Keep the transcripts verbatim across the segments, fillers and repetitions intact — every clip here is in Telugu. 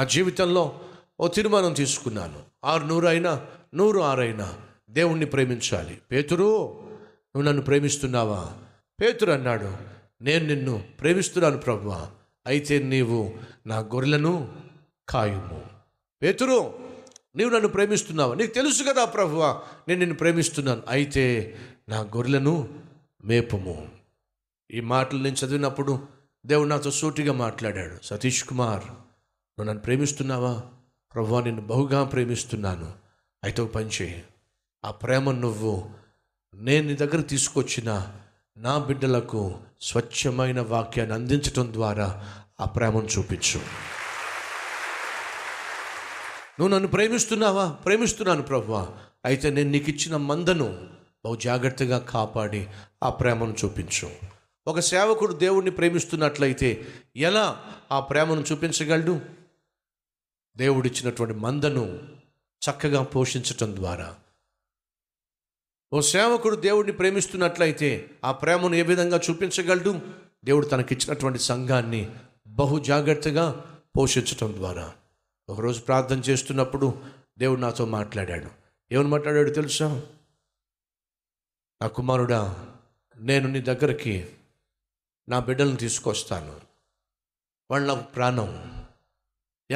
నా జీవితంలో ఓ తీర్మానం తీసుకున్నాను. ఆరు నూరు అయినా నూరు ఆరైనా దేవుణ్ణి ప్రేమించాలి. పేతురు, నువ్వు నన్ను ప్రేమిస్తున్నావా? పేతురు అన్నాడు, నేను నిన్ను ప్రేమిస్తున్నాను ప్రభువా, అయితే నీవు నా గొర్రెలను కాయుము. పేతురు, నీవు నన్ను ప్రేమిస్తున్నావా? నీకు తెలుసు కదా ప్రభువా నేను నిన్ను ప్రేమిస్తున్నాను, అయితే నా గొర్రెలను మేపుము. ఈ మాటలు నేను చదివినప్పుడు దేవుడు నాతో సూటిగా మాట్లాడాడు. సతీష్ కుమార్, నువ్వు నన్ను ప్రేమిస్తున్నావా? ప్రభువా నిన్ను బహుగా ప్రేమిస్తున్నాను. అయితే ఒక పని చేయి, ఆ ప్రేమ నువ్వు నేను నీ దగ్గర తీసుకొచ్చిన నా బిడ్డలకు స్వచ్ఛమైన వాక్యాన్ని అందించటం ద్వారా ఆ ప్రేమను చూపించు. నువ్వు నన్ను ప్రేమిస్తున్నావా? ప్రేమిస్తున్నాను ప్రభువా, అయితే నేను నీకు ఇచ్చిన మందను బహు జాగ్రత్తగా కాపాడి ఆ ప్రేమను చూపించు. ఒక సేవకుడు దేవుణ్ణి ప్రేమిస్తున్నట్లయితే ఎలా ఆ ప్రేమను చూపించగలడు? దేవుడిచ్చినటువంటి మందను చక్కగా పోషించటం ద్వారా. ఓ సేవకుడు దేవుడిని ప్రేమిస్తున్నట్లయితే ఆ ప్రేమను ఏ విధంగా చూపించగలడు? దేవుడు తనకిచ్చినటువంటి సంఘాన్ని బహు జాగ్రత్తగా పోషించటం ద్వారా. ఒకరోజు ప్రార్థన చేస్తున్నప్పుడు దేవుడు నాతో మాట్లాడాడు. ఏమని మాట్లాడాడు తెలుసా? నా కుమారుడా, నేను నీ దగ్గరికి నా బిడ్డలను తీసుకొస్తాను. వాళ్ళ ప్రాణం,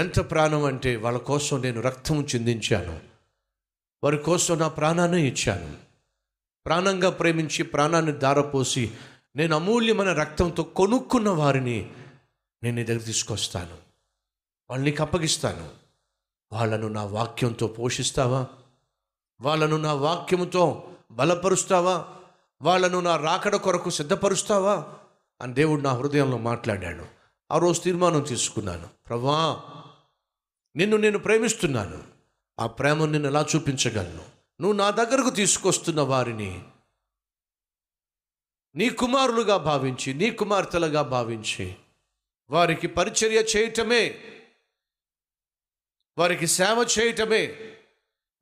ఎంత ప్రాణం అంటే వాళ్ళ కోసం నేను రక్తం చిందించాను, వారి కోసం నా ప్రాణాన్ని ఇచ్చాను. ప్రాణంగా ప్రేమించి ప్రాణాన్ని ధారపోసి నేను అమూల్యమైన రక్తంతో కొనుక్కున్న వారిని నేను నీ దగ్గర తీసుకొస్తాను, వాళ్ళని నీకు అప్పగిస్తాను. వాళ్ళను నా వాక్యంతో పోషిస్తావా? వాళ్ళను నా వాక్యంతో బలపరుస్తావా? వాళ్ళను నా రాకడ కొరకు సిద్ధపరుస్తావా అని దేవుడు నా హృదయంలో మాట్లాడాడు. ఆ రోజు తీర్మానం తీసుకున్నాను, ప్రభువా నిన్ను నేను ప్రేమిస్తున్నాను, ఆ ప్రేమను నేను ఎలా చూపించగలను? నువ్వు నా దగ్గరకు తీసుకొస్తున్న వారిని నీ కుమారులుగా భావించి నీ కుమార్తెలుగా భావించి వారికి పరిచర్య చేయటమే, వారికి సేవ చేయటమే,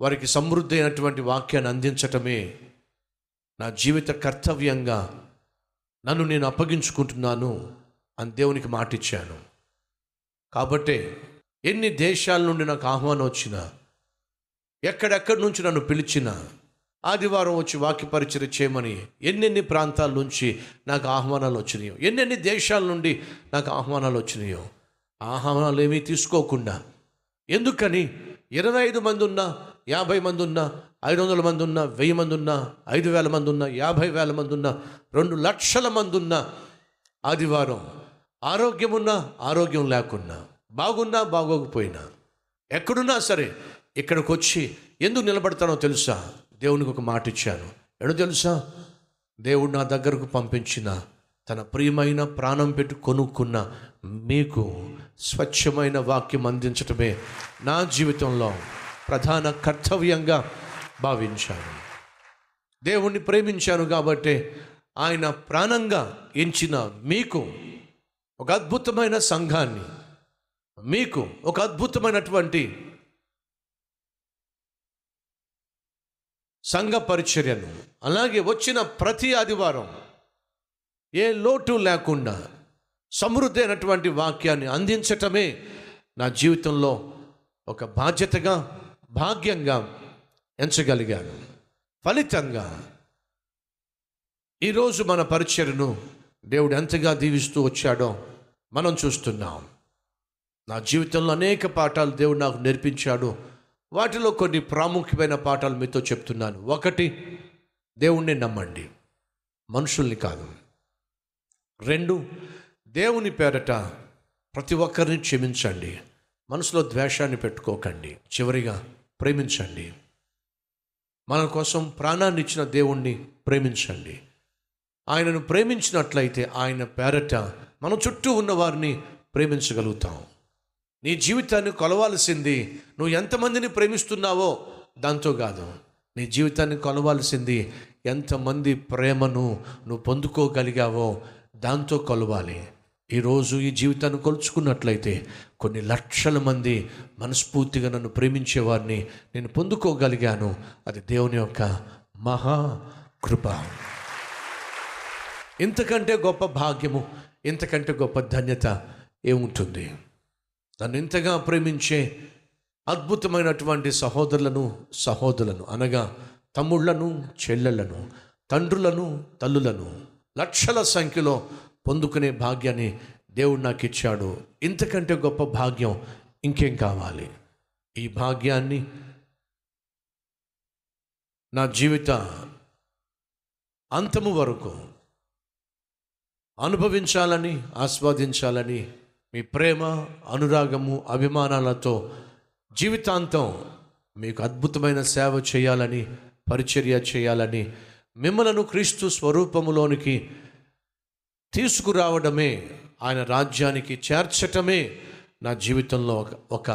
వారికి సమృద్ధి అయినటువంటి వాక్యాన్ని అందించటమే నా జీవిత కర్తవ్యంగా నన్ను నేను అప్పగించుకుంటున్నాను అని దేవునికి మాటిచ్చాను. కాబట్టే ఎన్ని దేశాల నుండి నాకు ఆహ్వానం వచ్చినా, ఎక్కడెక్కడి నుంచి నన్ను పిలిచిన, ఆదివారం వచ్చి వాక్య పరిచర్య చేయమని ఎన్నెన్ని ప్రాంతాల నుంచి నాకు ఆహ్వానాలు వచ్చినాయో, ఎన్నెన్ని దేశాల నుండి నాకు ఆహ్వానాలు వచ్చినాయో, ఆహ్వానాలు ఏమీ తీసుకోకుండా, ఎందుకని ఇరవై ఐదు మంది ఉన్నా, యాభై మంది ఉన్నా, ఐదు వందల మంది ఉన్నా, వెయ్యి మంది ఉన్నా, ఐదు వేల మంది ఉన్నా, యాభై వేల మంది ఉన్నా, రెండు లక్షల మంది ఉన్నా, ఆదివారం ఆరోగ్యమున్నా ఆరోగ్యం లేకున్నా, బాగున్నా బాగోకపోయినా, ఎక్కడున్నా సరే ఇక్కడికి వచ్చి ఎందుకు నిలబడతానో తెలుసా? దేవునికి ఒక మాట ఇచ్చాను. ఎడో తెలుసా? దేవుడు నా దగ్గరకు పంపించిన, తన ప్రియమైన ప్రాణం పెట్టి కొనుక్కున్న మీకు స్వచ్ఛమైన వాక్యం అందించటమే నా జీవితంలో ప్రధాన కర్తవ్యంగా భావించాను. దేవుణ్ణి ప్రేమించాను కాబట్టి ఆయన ప్రాణంగా ఎంచిన మీకు ఒక అద్భుతమైన సంఘాన్ని, మీకు ఒక అద్భుతమైనటువంటి సంఘ పరిచర్యను, అలాగే వచ్చిన ప్రతి ఆదివారం ఏ లోటు లేకుండా సమృద్ధి అయినటువంటి వాక్యాన్ని అందించటమే నా జీవితంలో ఒక బాధ్యతగా భాగ్యంగా ఎంచగలిగాను. ఫలితంగా ఈరోజు మన పరిచర్యను దేవుడు ఎంతగా దీవిస్తూ వచ్చాడో మనం చూస్తున్నాం. నా జీవితంలో అనేక పాఠాలు దేవుడు నాకు నేర్పించాడు. వాటిలో కొన్ని ప్రాముఖ్యమైన పాఠాలు మీతో చెప్తున్నాను. ఒకటి, దేవుణ్ణి నమ్మండి, మనుషుల్ని కాదు. రెండు, దేవుని పేరట ప్రతి ఒక్కరిని క్షమించండి, మనసులో ద్వేషాన్ని పెట్టుకోకండి. చివరిగా, ప్రేమించండి. మన కోసం ప్రాణాన్ని ఇచ్చిన దేవుణ్ణి ప్రేమించండి. ఆయనను ప్రేమించినట్లయితే ఆయన పేరట మన చుట్టూ ఉన్న వారిని ప్రేమించగలుగుతాం. నీ జీవితాన్ని కొలవాల్సింది నువ్వు ఎంతమందిని ప్రేమిస్తున్నావో దాంతో కాదు, నీ జీవితాన్ని కొలవాల్సింది ఎంతమంది ప్రేమను నువ్వు పొందుకోగలిగావో దాంతో కొలవాలి. ఈరోజు ఈ జీవితాన్ని కొలుచుకున్నట్లయితే కొన్ని లక్షల మంది మనస్ఫూర్తిగా నన్ను ప్రేమించేవారిని నేను పొందుకోగలిగాను. అది దేవుని యొక్క మహా కృప. ఇంతకంటే గొప్ప భాగ్యము, ఇంతకంటే గొప్ప ధన్యత ఏముంటుంది? నన్ను ఇంతగా ప్రేమించే అద్భుతమైనటువంటి సహోదరులను సహోదరులను అనగా తమ్ముళ్లను చెల్లెళ్లను తండ్రులను తల్లులను లక్షల సంఖ్యలో పొందుకునే భాగ్యాన్ని దేవుడు నాకు ఇచ్చాడు. ఇంతకంటే గొప్ప భాగ్యం ఇంకేం కావాలి? ఈ భాగ్యాన్ని నా జీవిత అంతము వరకు అనుభవించాలని ఆస్వాదించాలని మీ ప్రేమ అనురాగము అభిమానాలతో జీవితాంతం మీకు అద్భుతమైన సేవ చేయాలని పరిచర్య చేయాలని మిమ్మలను క్రీస్తు స్వరూపములోనికి తీసుకురావడమే ఆయన రాజ్యానికి చేర్చటమే నా జీవితంలో ఒక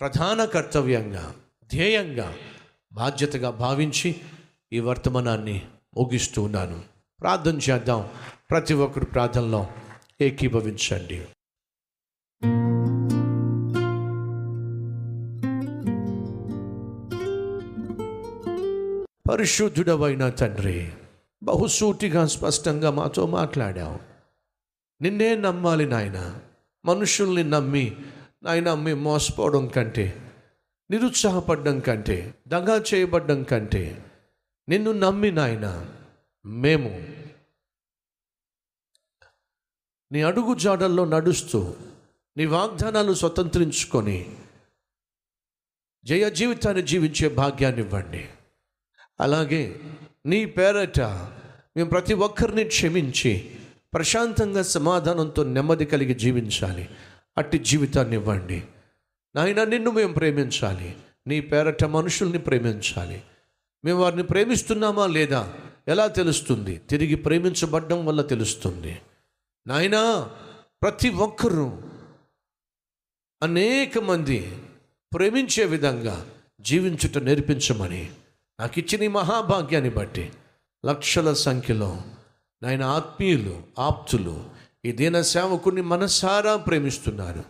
ప్రధాన కర్తవ్యంగా ధ్యేయంగా బాధ్యతగా భావించి ఈ వర్తమానాన్ని ముగిస్తూ ఉన్నాను. ప్రార్థన చేద్దాం. ప్రతి ఒక్కరు ప్రార్థనలో ఏకీభవించండి. పరిశుద్ధుడవైన తండ్రి, బహుసూటిగా స్పష్టంగా మాతో మాట్లాడావు. నిన్నే నమ్మాలి నాయన. మనుషుల్ని నమ్మి నాయన మేము మోసపోవడం కంటే, నిరుత్సాహపడడం కంటే, దగా చేయబడ్డం కంటే, నిన్ను నమ్మి నాయన మేము నీ అడుగు జాడల్లో నడుస్తూ నీ వాగ్దానాలు స్వతంత్రించుకొని జయ జీవితాన్ని జీవించే భాగ్యాన్ని ఇవ్వండి. అలాగే నీ పేరట మేము ప్రతి ఒక్కరిని క్షమించి ప్రశాంతంగా సమాధానంతో నెమ్మది కలిగి జీవించాలి. అట్టి జీవితాన్ని ఇవ్వండి నాయన. నిన్ను మేము ప్రేమించాలి, నీ పేరట మనుషుల్ని ప్రేమించాలి. మేము వారిని ప్రేమిస్తున్నామా లేదా ఎలా తెలుస్తుంది? తిరిగి ప్రేమించబడ్డం వల్ల తెలుస్తుంది నాయన. ప్రతి ఒక్కరూ అనేక మంది ప్రేమించే విధంగా జీవించుట నేర్పించమని నాకు ఇచ్చిన ఈ మహాభాగ్యాన్ని బట్టి లక్షల సంఖ్యలో నాయన ఆత్మీయులు ఆప్తులు ఈ దీన సేవకుడిని మనసారా ప్రేమిస్తున్నారు.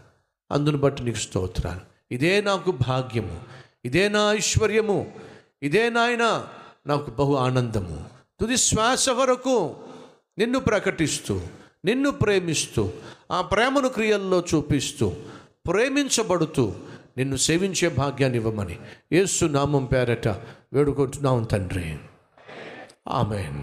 అందును బట్టి నీకు స్తోత్రాలు. ఇదే నాకు భాగ్యము, ఇదే నా ఐశ్వర్యము, ఇదే నాయన నాకు బహు ఆనందము. తుది శ్వాస వరకు నిన్ను ప్రకటిస్తూ నిన్ను ప్రేమిస్తూ ఆ ప్రేమను క్రియల్లో చూపిస్తూ ప్రేమించబడుతూ నిన్ను సేవించే భాగ్యాన్ని ఇవ్వమని యేసు నామం పేరట వేడుకుంటున్నాం తండ్రి. ఆమెన్.